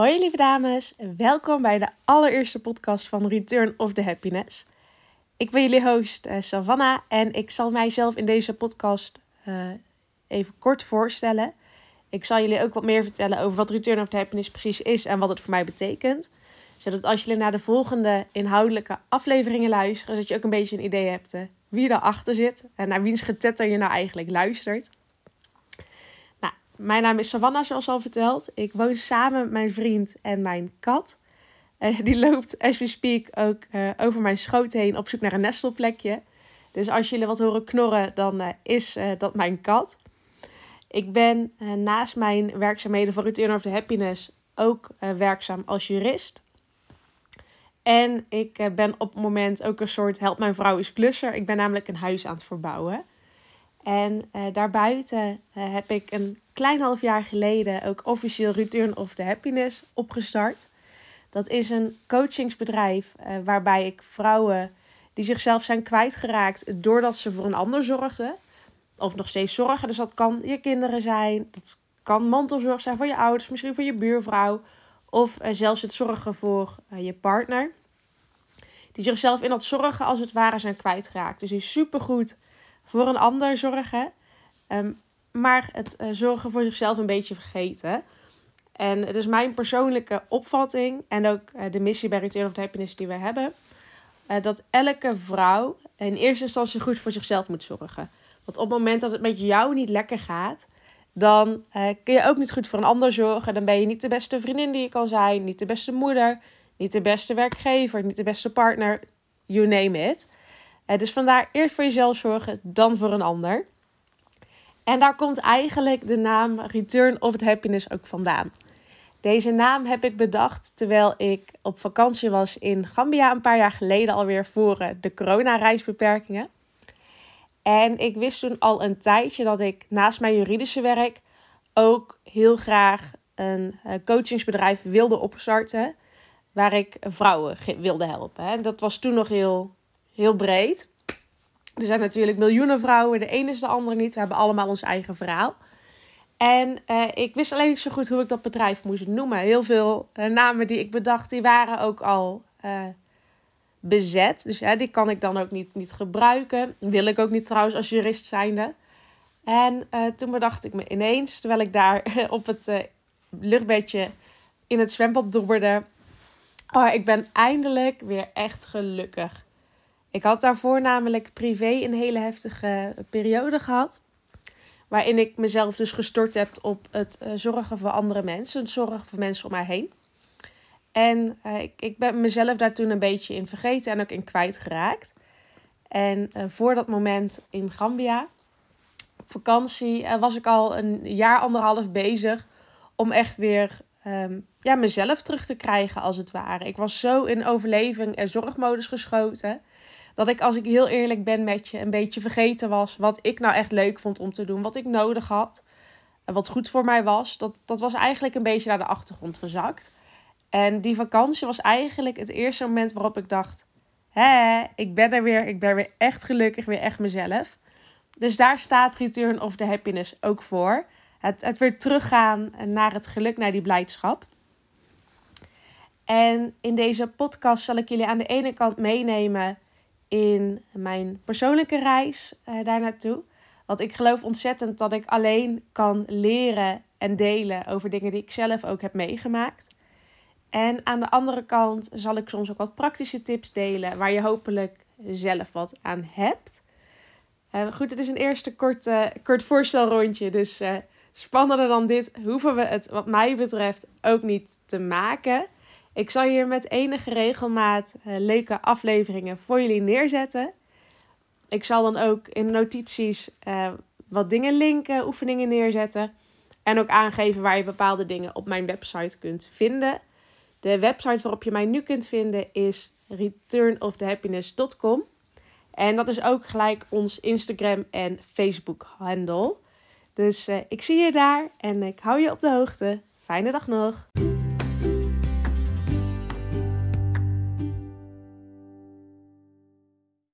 Hoi lieve dames, welkom bij de allereerste podcast van Return of the Happiness. Ik ben jullie host Savannah en ik zal mijzelf in deze podcast even kort voorstellen. Ik zal jullie ook wat meer vertellen over wat Return of the Happiness precies is en wat het voor mij betekent. Zodat als jullie naar de volgende inhoudelijke afleveringen luisteren, dat je ook een beetje een idee hebt wie daarachter zit en naar wiens getetter je nou eigenlijk luistert. Mijn naam is Savannah, zoals al verteld. Ik woon samen met mijn vriend en mijn kat. Die loopt, as we speak, ook over mijn schoot heen op zoek naar een nestelplekje. Dus als jullie wat horen knorren, dan is dat mijn kat. Ik ben naast mijn werkzaamheden voor Return of the Happiness ook werkzaam als jurist. En ik ben op het moment ook een soort help mijn vrouw is klusser. Ik ben namelijk een huis aan het verbouwen. En daarbuiten heb ik een klein half jaar geleden ook officieel Return of the Happiness opgestart. Dat is een coachingsbedrijf waarbij ik vrouwen die zichzelf zijn kwijtgeraakt doordat ze voor een ander zorgden. Of nog steeds zorgen, dus dat kan je kinderen zijn, dat kan mantelzorg zijn voor je ouders, misschien voor je buurvrouw. Of zelfs het zorgen voor je partner. Die zichzelf in dat zorgen als het ware zijn kwijtgeraakt. Dus die is supergoed voor een ander zorgen, maar het zorgen voor zichzelf een beetje vergeten. En het is mijn persoonlijke opvatting en ook de missie bij Return of the Happiness die we hebben, dat elke vrouw in eerste instantie goed voor zichzelf moet zorgen. Want op het moment dat het met jou niet lekker gaat, dan kun je ook niet goed voor een ander zorgen. Dan ben je niet de beste vriendin die je kan zijn, niet de beste moeder, niet de beste werkgever, niet de beste partner, you name it. Dus vandaar eerst voor jezelf zorgen, dan voor een ander. En daar komt eigenlijk de naam Return of the Happiness ook vandaan. Deze naam heb ik bedacht terwijl ik op vakantie was in Gambia een paar jaar geleden alweer voor de coronareisbeperkingen. En ik wist toen al een tijdje dat ik naast mijn juridische werk ook heel graag een coachingsbedrijf wilde opstarten. Waar ik vrouwen wilde helpen. En dat was toen nog heel breed. Er zijn natuurlijk miljoenen vrouwen. De ene is de andere niet. We hebben allemaal ons eigen verhaal. En ik wist alleen niet zo goed hoe ik dat bedrijf moest noemen. Heel veel namen die ik bedacht, die waren ook al bezet. Dus die kan ik dan ook niet gebruiken. Wil ik ook niet trouwens als jurist zijnde. En toen bedacht ik me ineens, terwijl ik daar op het luchtbedje in het zwembad dobberde. Oh, ik ben eindelijk weer echt gelukkig. Ik had daarvoor namelijk privé een hele heftige periode gehad. Waarin ik mezelf dus gestort heb op het zorgen voor andere mensen. Het zorgen voor mensen om mij heen. En ik ben mezelf daar toen een beetje in vergeten en ook in kwijtgeraakt. En voor dat moment in Gambia, op vakantie, was ik al een jaar, anderhalf bezig om echt weer mezelf terug te krijgen als het ware. Ik was zo in overleving en zorgmodus geschoten, dat ik, als ik heel eerlijk ben met je, een beetje vergeten was wat ik nou echt leuk vond om te doen. Wat ik nodig had. En wat goed voor mij was. Dat was eigenlijk een beetje naar de achtergrond gezakt. En die vakantie was eigenlijk het eerste moment waarop ik dacht, hé, ik ben er weer. Ik ben weer echt gelukkig. Weer echt mezelf. Dus daar staat Return of the Happiness ook voor. Het weer teruggaan naar het geluk, naar die blijdschap. En in deze podcast zal ik jullie aan de ene kant meenemen in mijn persoonlijke reis daar naartoe. Want ik geloof ontzettend dat ik alleen kan leren en delen over dingen die ik zelf ook heb meegemaakt. En aan de andere kant zal ik soms ook wat praktische tips delen waar je hopelijk zelf wat aan hebt. Goed, het is een eerste kort voorstelrondje. Dus spannender dan dit hoeven we het wat mij betreft ook niet te maken. Ik zal hier met enige regelmaat leuke afleveringen voor jullie neerzetten. Ik zal dan ook in notities wat dingen linken, oefeningen neerzetten. En ook aangeven waar je bepaalde dingen op mijn website kunt vinden. De website waarop je mij nu kunt vinden is returnofthehappiness.com. En dat is ook gelijk ons Instagram en Facebook handle. Dus ik zie je daar en ik hou je op de hoogte. Fijne dag nog!